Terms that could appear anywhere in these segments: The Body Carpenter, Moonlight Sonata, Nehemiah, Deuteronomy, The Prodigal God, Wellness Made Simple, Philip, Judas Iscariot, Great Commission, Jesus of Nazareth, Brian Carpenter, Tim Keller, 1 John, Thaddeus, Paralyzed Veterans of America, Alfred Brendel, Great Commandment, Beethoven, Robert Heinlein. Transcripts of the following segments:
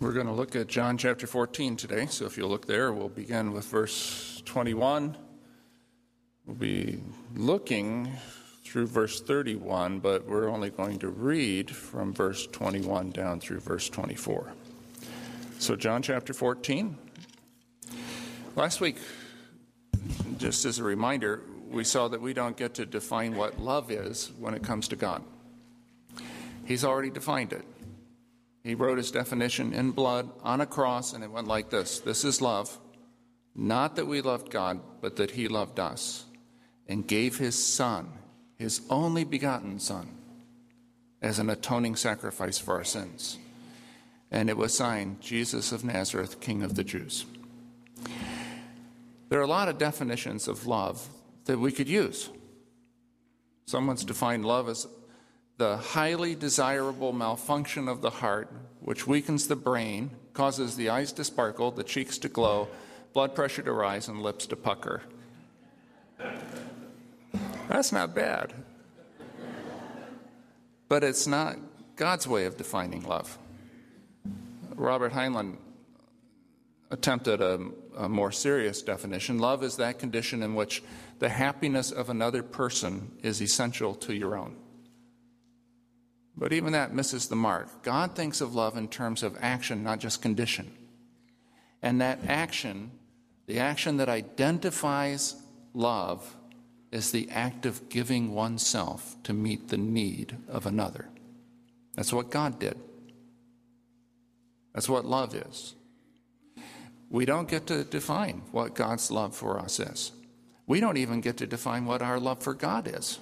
We're going to look at John chapter 14 today, so if you'll look there, we'll begin with verse 21. We'll be looking through verse 31, but we're only going to read from verse 21 down through verse 24. So John chapter 14. Last week, just as a reminder, we saw that we don't get to define what love is when it comes to God. He's already defined it. He wrote his definition in blood on a cross, and it went like this. This is love, not that we loved God, but that he loved us and gave his son, his only begotten son, as an atoning sacrifice for our sins. And it was signed, Jesus of Nazareth, King of the Jews. There are a lot of definitions of love that we could use. Someone's defined love as the highly desirable malfunction of the heart, which weakens the brain, causes the eyes to sparkle, the cheeks to glow, blood pressure to rise, and lips to pucker. That's not bad. But it's not God's way of defining love. Robert Heinlein attempted a more serious definition. Love is that condition in which the happiness of another person is essential to your own. But even that misses the mark. God thinks of love in terms of action, not just condition. And that action, the action that identifies love, is the act of giving oneself to meet the need of another. That's what God did. That's what love is. We don't get to define what God's love for us is. We don't even get to define what our love for God is.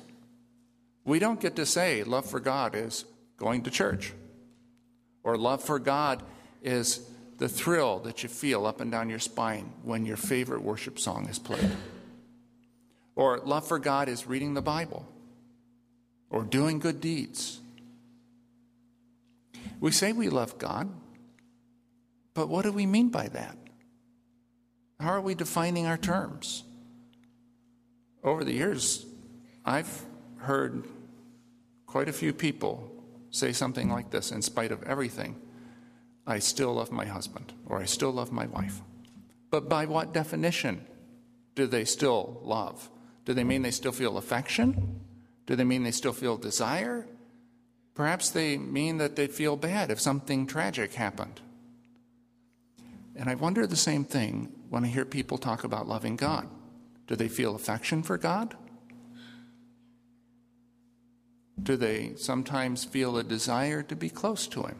We don't get to say love for God is going to church, or love for God is the thrill that you feel up and down your spine when your favorite worship song is played, or love for God is reading the Bible, or doing good deeds. We say we love God, but what do we mean by that? How are we defining our terms? Over the years, I've heard quite a few people say something like this: in spite of everything, I still love my husband, or I still love my wife. But by what definition do they still love? Do they mean they still feel affection? Do they mean they still feel desire? Perhaps they mean that they feel bad if something tragic happened. And I wonder the same thing when I hear people talk about loving God. Do they feel affection for God? Do they sometimes feel a desire to be close to him?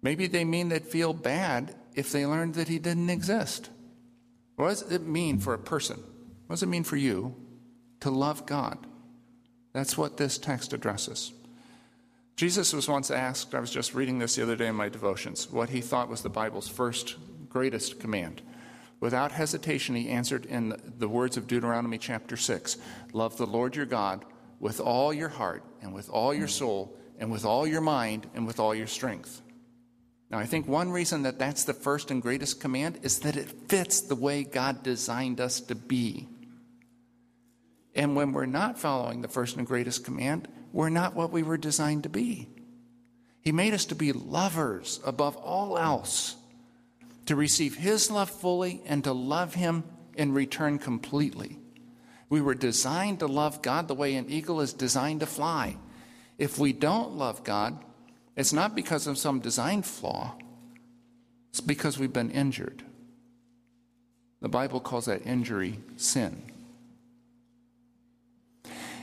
Maybe they mean they'd feel bad if they learned that he didn't exist. What does it mean for a person? What does it mean for you to love God? That's what this text addresses. Jesus was once asked, I was just reading this the other day in my devotions, what he thought was the Bible's first greatest command. Without hesitation, he answered in the words of Deuteronomy chapter 6, "Love the Lord your God with all your heart, and with all your soul, and with all your mind, and with all your strength." Now, I think one reason that that's the first and greatest command is that it fits the way God designed us to be. And when we're not following the first and greatest command, we're not what we were designed to be. He made us to be lovers above all else, to receive his love fully and to love him in return completely. We were designed to love God the way an eagle is designed to fly. If we don't love God, it's not because of some design flaw. It's because we've been injured. The Bible calls that injury sin.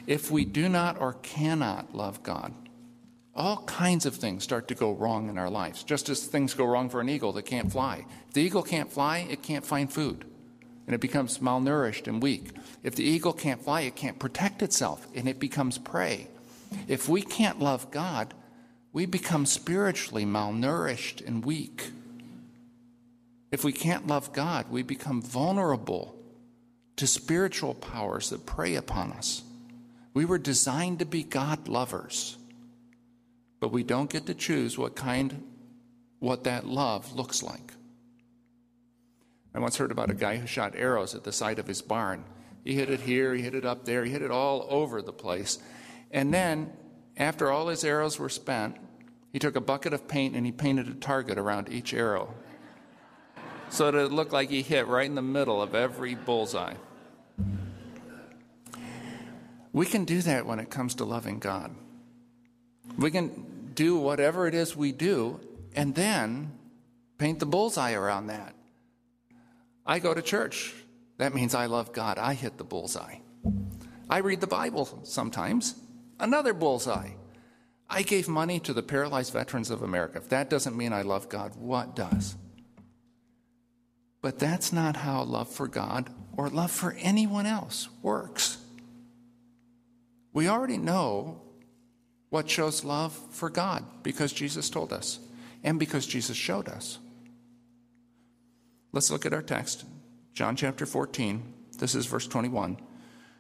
If we do not or cannot love God, all kinds of things start to go wrong in our lives, just as things go wrong for an eagle that can't fly. If the eagle can't fly, it can't find food, and it becomes malnourished and weak. If the eagle can't fly, it can't protect itself, and it becomes prey. If we can't love God, we become spiritually malnourished and weak. If we can't love God, we become vulnerable to spiritual powers that prey upon us. We were designed to be God lovers, but we don't get to choose what that love looks like. I once heard about a guy who shot arrows at the side of his barn. He hit it here, he hit it up there, he hit it all over the place. And then, after all his arrows were spent, He took a bucket of paint and he painted a target around each arrow so that it looked like he hit right in the middle of every bullseye. We can do that when it comes to loving God. We can do whatever it is we do and then paint the bullseye around that. I go to church. That means I love God. I hit the bullseye. I read the Bible sometimes. Another bullseye. I gave money to the Paralyzed Veterans of America. If that doesn't mean I love God, what does? But that's not how love for God or love for anyone else works. We already know what shows love for God because Jesus told us and because Jesus showed us. Let's look at our text, John chapter 14. This is verse 21.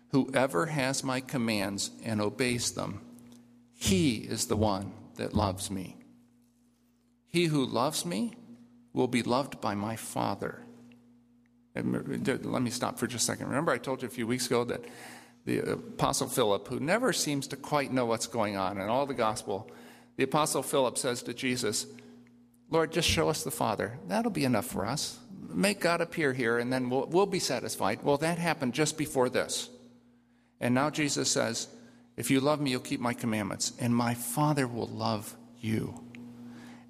Whoever has my commands and obeys them, he is the one that loves me. He who loves me will be loved by my Father. And let me stop for just a second. Remember I told you a few weeks ago that the Apostle Philip, who never seems to quite know what's going on in all the gospel, the Apostle Philip says to Jesus, Lord, just show us the Father. That'll be enough for us. Make God appear here, and then we'll be satisfied. Well, that happened just before this. And now Jesus says, if you love me, you'll keep my commandments, and my Father will love you.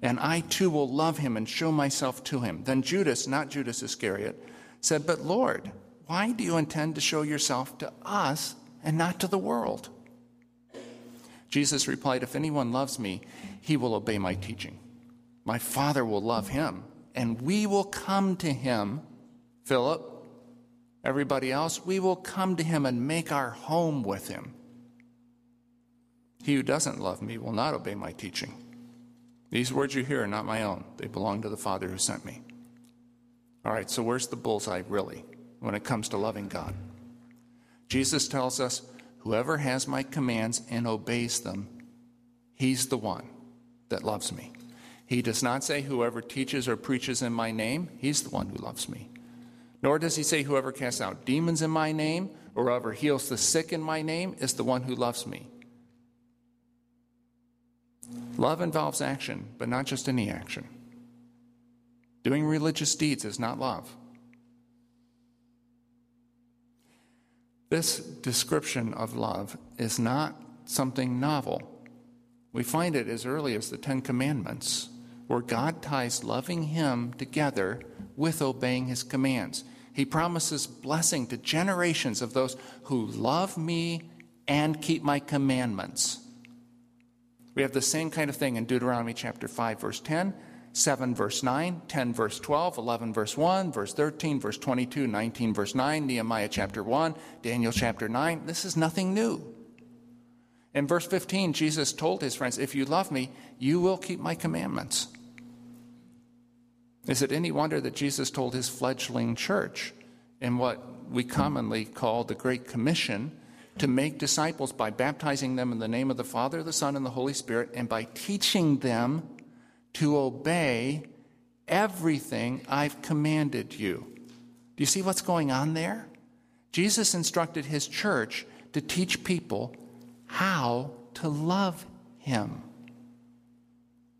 And I too will love him and show myself to him. Then Judas, not Judas Iscariot, said, but Lord, why do you intend to show yourself to us and not to the world? Jesus replied, if anyone loves me, he will obey my teaching. My Father will love him, and we will come to him, Philip, everybody else, we will come to him and make our home with him. He who doesn't love me will not obey my teaching. These words you hear are not my own. They belong to the Father who sent me. All right, so where's the bullseye really when it comes to loving God? Jesus tells us, whoever has my commands and obeys them, he's the one that loves me. He does not say whoever teaches or preaches in my name, he's the one who loves me. Nor does he say whoever casts out demons in my name or whoever heals the sick in my name is the one who loves me. Love involves action, but not just any action. Doing religious deeds is not love. This description of love is not something novel. We find it as early as the Ten Commandments, where God ties loving him together with obeying his commands. He promises blessing to generations of those who love me and keep my commandments. We have the same kind of thing in Deuteronomy chapter 5, verse 10, 7, verse 9, 10, verse 12, 11, verse 1, verse 13, verse 22, 19, verse 9, Nehemiah chapter 1, Daniel chapter 9. This is nothing new. In verse 15, Jesus told his friends, if you love me, you will keep my commandments. Is it any wonder that Jesus told his fledgling church in what we commonly call the Great Commission to make disciples by baptizing them in the name of the Father, the Son, and the Holy Spirit, and by teaching them to obey everything I've commanded you. Do you see what's going on there? Jesus instructed his church to teach people how to love him.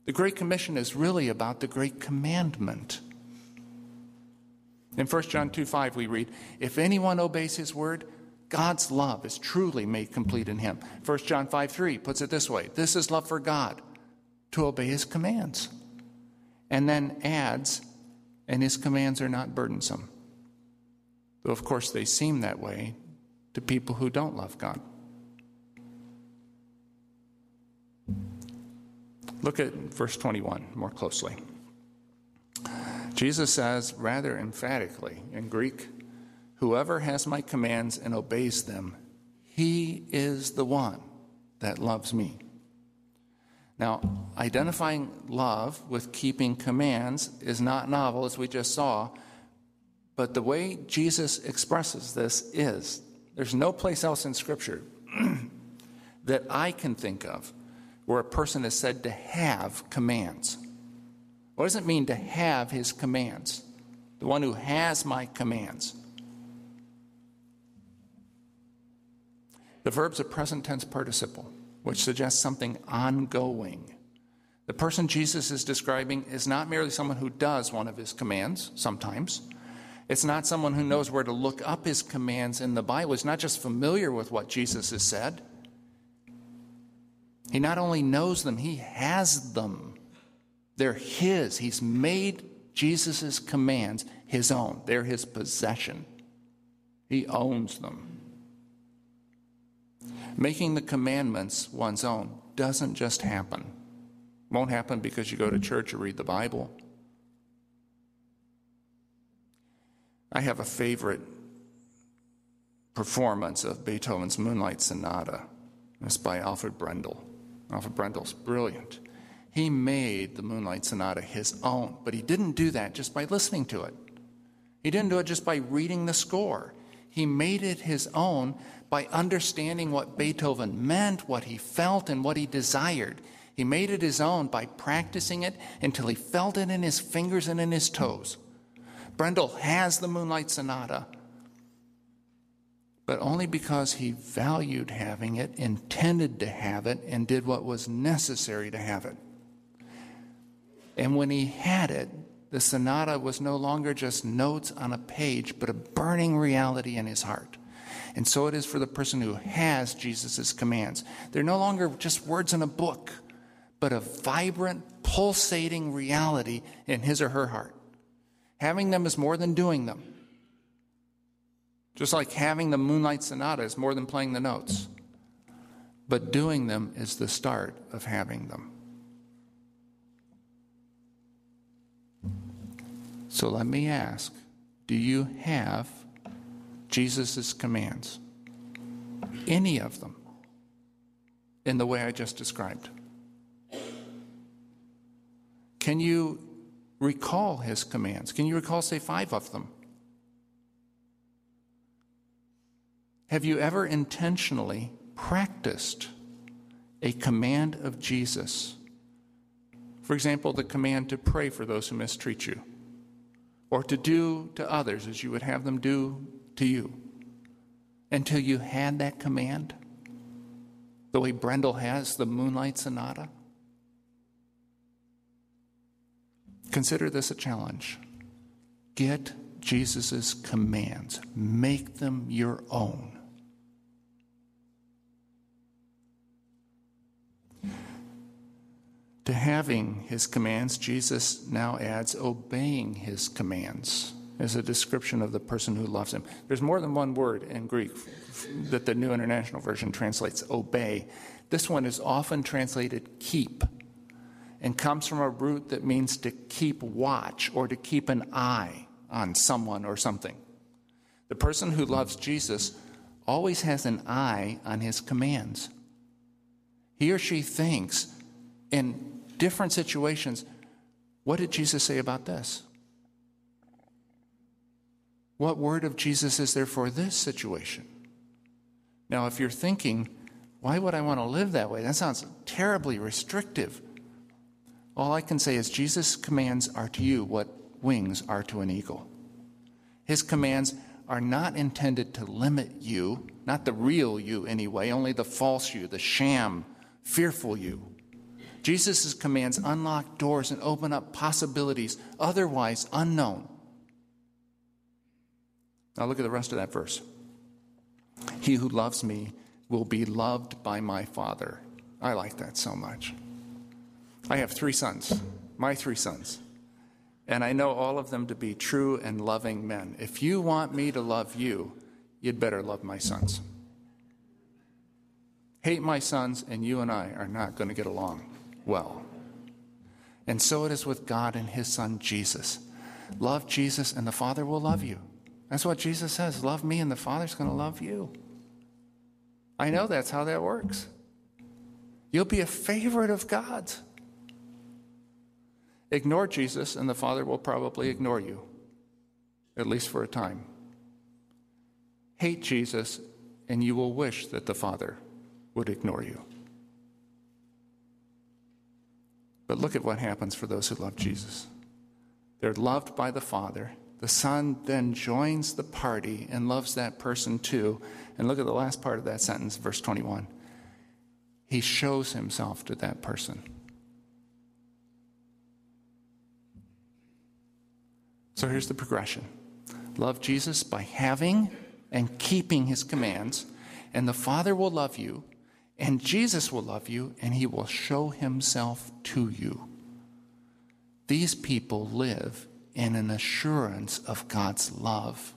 The Great Commission is really about the Great Commandment. In 1 John 2:5 we read, if anyone obeys his word, God's love is truly made complete in him. 1 John 5:3 puts it this way. This is love for God, to obey his commands. And then adds, and his commands are not burdensome. Though, of course, they seem that way to people who don't love God. Look at verse 21 more closely. Jesus says rather emphatically in Greek, whoever has my commands and obeys them, he is the one that loves me. Now, identifying love with keeping commands is not novel, as we just saw, but the way Jesus expresses this is, there's no place else in Scripture that I can think of where a person is said to have commands. What does it mean to have his commands? The one who has my commands. The verb's a present tense participle, which suggests something ongoing. The person Jesus is describing is not merely someone who does one of his commands sometimes. It's not someone who knows where to look up his commands in the Bible. He's not just familiar with what Jesus has said. He not only knows them, he has them. They're his. He's made Jesus' commands his own. They're his possession. He owns them. Making the commandments one's own doesn't just happen. Won't happen because you go to church or read the Bible. I have a favorite performance of Beethoven's Moonlight Sonata. It's by Alfred Brendel. Alfred Brendel's brilliant. He made the Moonlight Sonata his own, but he didn't do that just by listening to it. He didn't do it just by reading the score. He made it his own by understanding what Beethoven meant, what he felt, and what he desired. He made it his own by practicing it until he felt it in his fingers and in his toes. Brendel has the Moonlight Sonata, but only because he valued having it, intended to have it, and did what was necessary to have it. And when he had it, the sonata was no longer just notes on a page, but a burning reality in his heart. And so it is for the person who has Jesus' commands. They're no longer just words in a book, but a vibrant, pulsating reality in his or her heart. Having them is more than doing them. Just like having the Moonlight Sonata is more than playing the notes. But doing them is the start of having them. So let me ask, do you have Jesus' commands? Any of them in the way I just described? Can you recall his commands? Can you recall, say, 5 of them? Have you ever intentionally practiced a command of Jesus? For example, the command to pray for those who mistreat you, or to do to others as you would have them do to you, until you had that command, the way Brendel has the Moonlight Sonata? Consider this a challenge. Get Jesus' commands. Make them your own. To having his commands, Jesus now adds obeying his commands as a description of the person who loves him. There's more than one word in Greek that the New International Version translates obey. This one is often translated keep, and comes from a root that means to keep watch or to keep an eye on someone or something. The person who loves Jesus always has an eye on his commands. He or she thinks in different situations, what did Jesus say about this? What word of Jesus is there for this situation? Now, if you're thinking, why would I want to live that way? That sounds terribly restrictive. All I can say is Jesus' commands are to you what wings are to an eagle. His commands are not intended to limit you, not the real you anyway, only the false you, the sham, fearful you. Jesus' commands unlock doors and open up possibilities otherwise unknown. Now look at the rest of that verse. He who loves me will be loved by my Father. I like that so much. I have 3 sons, my 3 sons, and I know all of them to be true and loving men. If you want me to love you, you'd better love my sons. Hate my sons, and you and I are not going to get along well. And so it is with God and his son, Jesus. Love Jesus, and the Father will love you. That's what Jesus says. Love me, and the Father's going to love you. I know that's how that works. You'll be a favorite of God's. Ignore Jesus, and the Father will probably ignore you, at least for a time. Hate Jesus, and you will wish that the Father would ignore you. But look at what happens for those who love Jesus. They're loved by the Father. The Son then joins the party and loves that person too. And look at the last part of that sentence, verse 21. He shows himself to that person. So here's the progression. Love Jesus by having and keeping his commands, and the Father will love you, and Jesus will love you, and he will show himself to you. These people live in an assurance of God's love.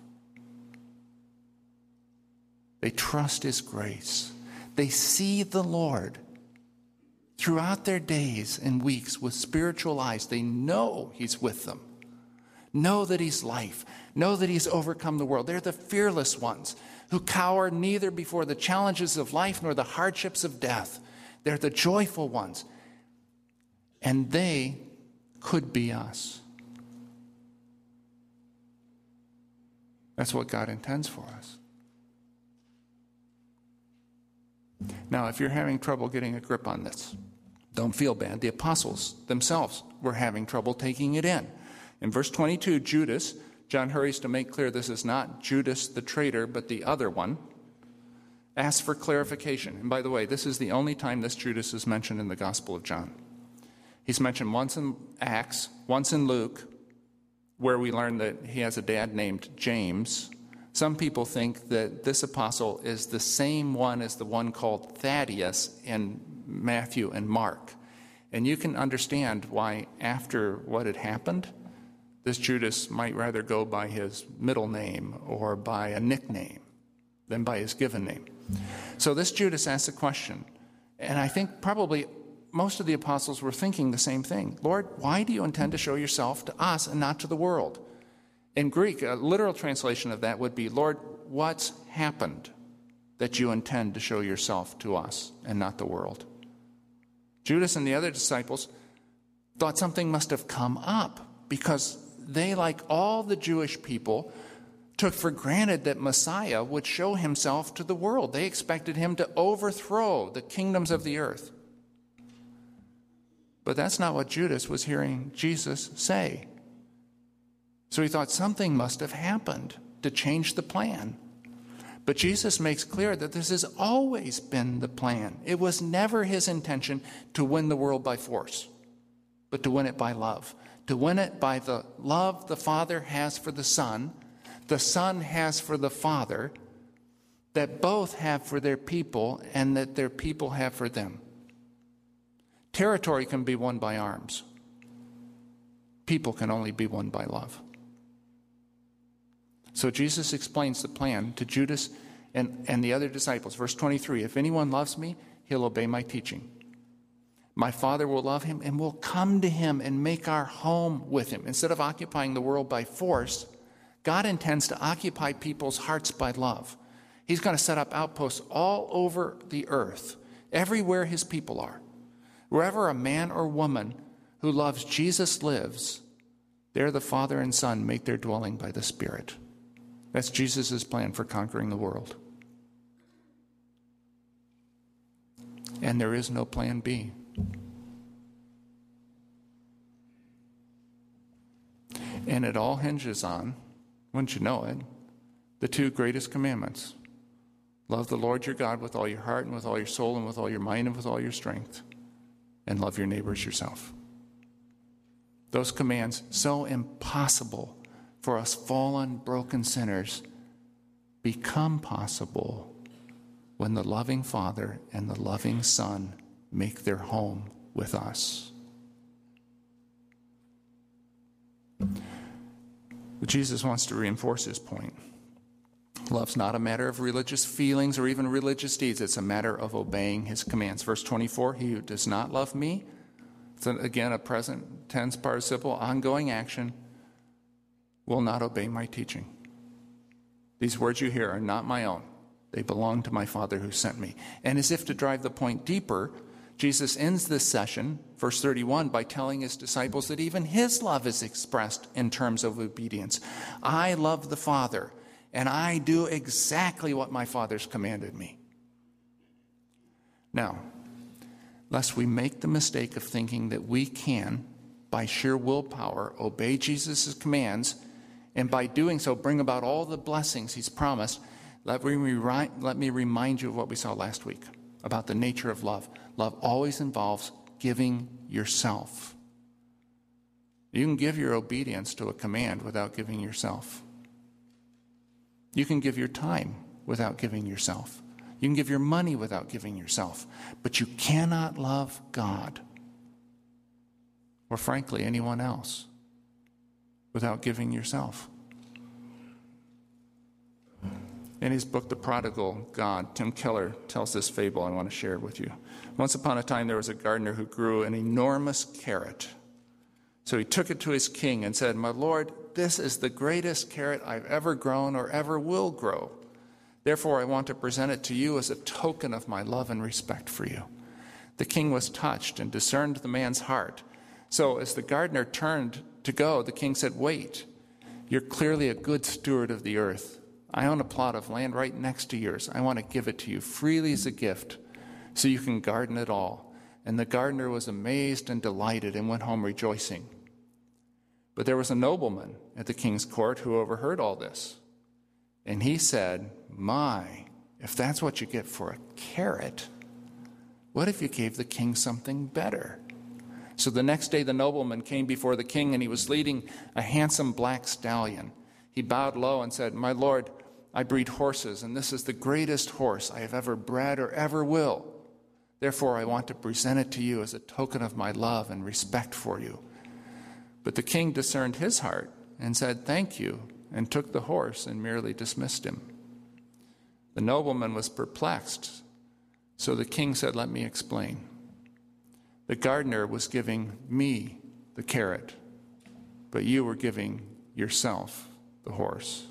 They trust his grace. They see the Lord throughout their days and weeks with spiritual eyes. They know he's with them. Know that he's life. Know that he's overcome the world. They're the fearless ones who cower neither before the challenges of life nor the hardships of death. They're the joyful ones. And they could be us. That's what God intends for us. Now, if you're having trouble getting a grip on this, don't feel bad. The apostles themselves were having trouble taking it in. In verse 22, Judas, John hurries to make clear this is not Judas the traitor, but the other one, asks for clarification. And by the way, this is the only time this Judas is mentioned in the Gospel of John. He's mentioned once in Acts, once in Luke, where we learn that he has a dad named James. Some people think that this apostle is the same one as the one called Thaddeus in Matthew and Mark. And you can understand why, after what had happened, this Judas might rather go by his middle name or by a nickname than by his given name. So this Judas asks a question, and I think probably most of the apostles were thinking the same thing. Lord, why do you intend to show yourself to us and not to the world? In Greek, a literal translation of that would be, Lord, what's happened that you intend to show yourself to us and not the world? Judas and the other disciples thought something must have come up, because they, like all the Jewish people, took for granted that Messiah would show himself to the world. They expected him to overthrow the kingdoms of the earth. But that's not what Judas was hearing Jesus say. So he thought something must have happened to change the plan. But Jesus makes clear that this has always been the plan. It was never his intention to win the world by force, but to win it by love. To win it by the love the Father has for the Son has for the Father, that both have for their people and that their people have for them. Territory can be won by arms. People can only be won by love. So Jesus explains the plan to Judas and the other disciples. Verse 23, if anyone loves me, he'll obey my teaching. My Father will love him and will come to him and make our home with him. Instead of occupying the world by force, God intends to occupy people's hearts by love. He's going to set up outposts all over the earth, everywhere his people are. Wherever a man or woman who loves Jesus lives, there the Father and Son make their dwelling by the Spirit. That's Jesus' plan for conquering the world. And there is no plan B. And it all hinges on, wouldn't you know it, the two greatest commandments. Love the Lord your God with all your heart and with all your soul and with all your mind and with all your strength. And love your neighbor as yourself. Those commands, so impossible for us fallen, broken sinners, become possible when the loving Father and the loving Son make their home with us. But Jesus wants to reinforce his point. Love's not a matter of religious feelings or even religious deeds. It's a matter of obeying his commands. Verse 24, he who does not love me, so again, a present tense participle, ongoing action, will not obey my teaching. These words you hear are not my own. They belong to my Father who sent me. And as if to drive the point deeper, Jesus ends this session, verse 31, by telling his disciples that even his love is expressed in terms of obedience. I love the Father, and I do exactly what my Father's commanded me. Now, lest we make the mistake of thinking that we can, by sheer willpower, obey Jesus' commands, and by doing so bring about all the blessings he's promised, let me remind you of what we saw last week about the nature of love. Love always involves giving yourself. You can give your obedience to a command without giving yourself. You can give your time without giving yourself. You can give your money without giving yourself. But you cannot love God, or frankly, anyone else, without giving yourself. In his book, The Prodigal God, Tim Keller tells this fable I want to share with you. Once upon a time, there was a gardener who grew an enormous carrot. So he took it to his king and said, "My lord, this is the greatest carrot I've ever grown or ever will grow. Therefore, I want to present it to you as a token of my love and respect for you." The king was touched and discerned the man's heart. So as the gardener turned to go, the king said, "Wait, you're clearly a good steward of the earth. I own a plot of land right next to yours. I want to give it to you freely as a gift so you can garden it all." And the gardener was amazed and delighted and went home rejoicing. But there was a nobleman at the king's court who overheard all this. And he said, "My, if that's what you get for a carrot, what if you gave the king something better?" So the next day the nobleman came before the king, and he was leading a handsome black stallion. He bowed low and said, "My lord, I breed horses, and this is the greatest horse I have ever bred or ever will. Therefore, I want to present it to you as a token of my love and respect for you." But the king discerned his heart and said, "Thank you," and took the horse and merely dismissed him. The nobleman was perplexed, so the king said, "Let me explain. The gardener was giving me the carrot, but you were giving yourself the horse."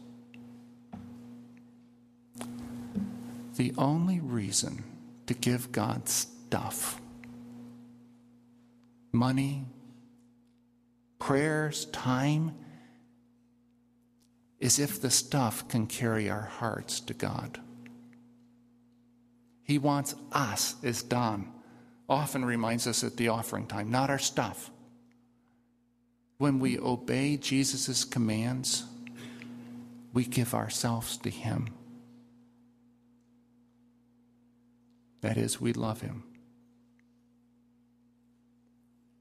The only reason to give God stuff, money, prayers, time, is if the stuff can carry our hearts to God. He wants us, as Don often reminds us at the offering time, not our stuff. When we obey Jesus' commands, we give ourselves to him. That is, we love him.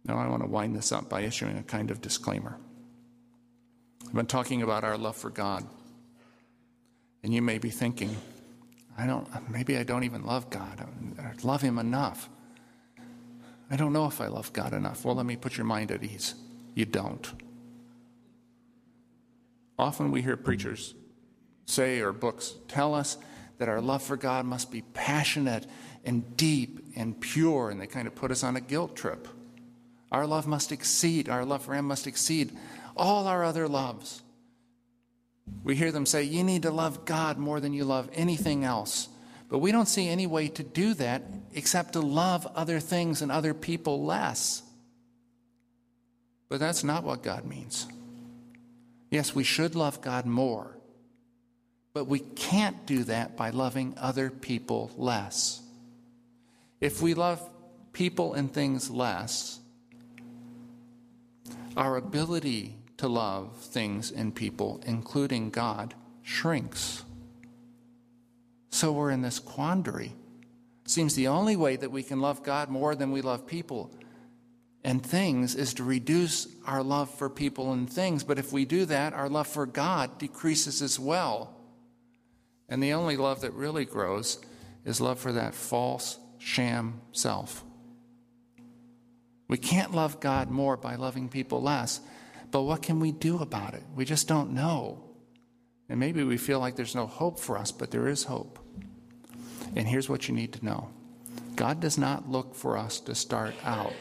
Now I want to wind this up by issuing a kind of disclaimer. I've been talking about our love for God. And you may be thinking, maybe I don't even love God. I love him enough. I don't know if I love God enough. Well, let me put your mind at ease. You don't. Often we hear preachers say, or books tell us, that our love for God must be passionate and deep and pure, and they kind of put us on a guilt trip. Our love for him must exceed all our other loves. We hear them say, you need to love God more than you love anything else. But we don't see any way to do that except to love other things and other people less. But that's not what God means. Yes, we should love God more, but we can't do that by loving other people less. If we love people and things less, our ability to love things and people, including God, shrinks. So we're in this quandary. It seems the only way that we can love God more than we love people and things is to reduce our love for people and things. But if we do that, our love for God decreases as well. And the only love that really grows is love for that false, sham self. We can't love God more by loving people less. But what can we do about it? We just don't know. And maybe we feel like there's no hope for us, but there is hope. And here's what you need to know. God does not look for us to start out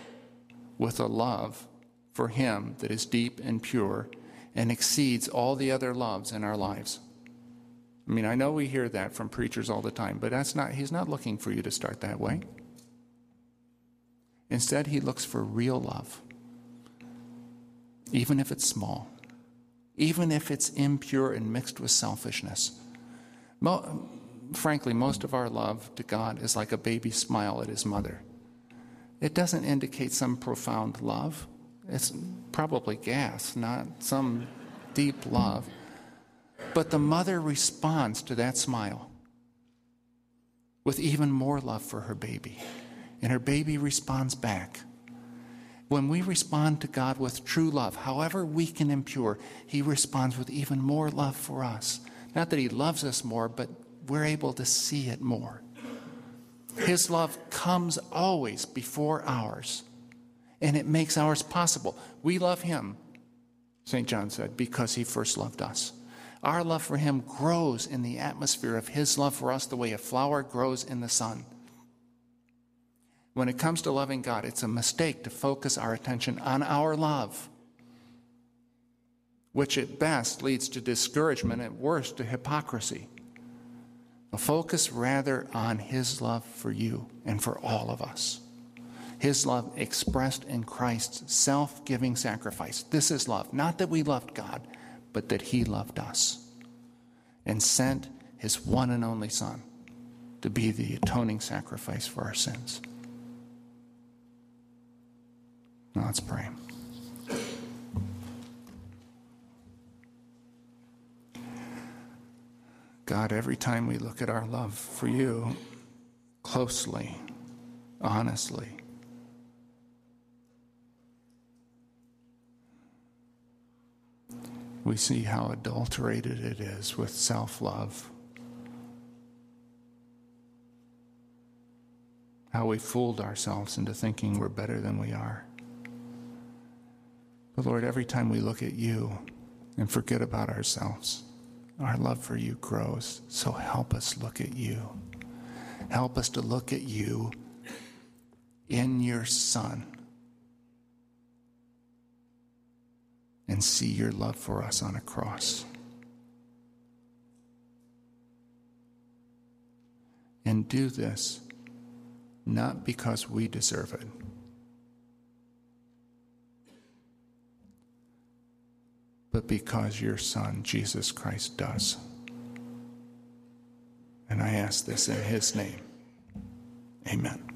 with a love for him that is deep and pure and exceeds all the other loves in our lives. I mean, I know we hear that from preachers all the time, but he's not looking for you to start that way. Instead, he looks for real love, even if it's small, even if it's impure and mixed with selfishness. Frankly, most of our love to God is like a baby's smile at his mother. It doesn't indicate some profound love. It's probably gas, not some deep love. But the mother responds to that smile with even more love for her baby. And her baby responds back. When we respond to God with true love, however weak and impure, he responds with even more love for us. Not that he loves us more, but we're able to see it more. His love comes always before ours, and it makes ours possible. We love him, St. John said, because he first loved us. Our love for him grows in the atmosphere of his love for us the way a flower grows in the sun. When it comes to loving God, it's a mistake to focus our attention on our love, which at best leads to discouragement, at worst to hypocrisy. Focus rather on his love for you and for all of us. His love expressed in Christ's self-giving sacrifice. This is love. Not that we loved God, but that he loved us and sent his one and only Son to be the atoning sacrifice for our sins. Now let's pray. God, every time we look at our love for you closely, honestly, we see how adulterated it is with self-love, how we fooled ourselves into thinking we're better than we are. But Lord, every time we look at you and forget about ourselves, our love for you grows, so help us look at you. Help us to look at you in your Son and see your love for us on a cross. And do this not because we deserve it, but because your Son, Jesus Christ, does. And I ask this in his name. Amen.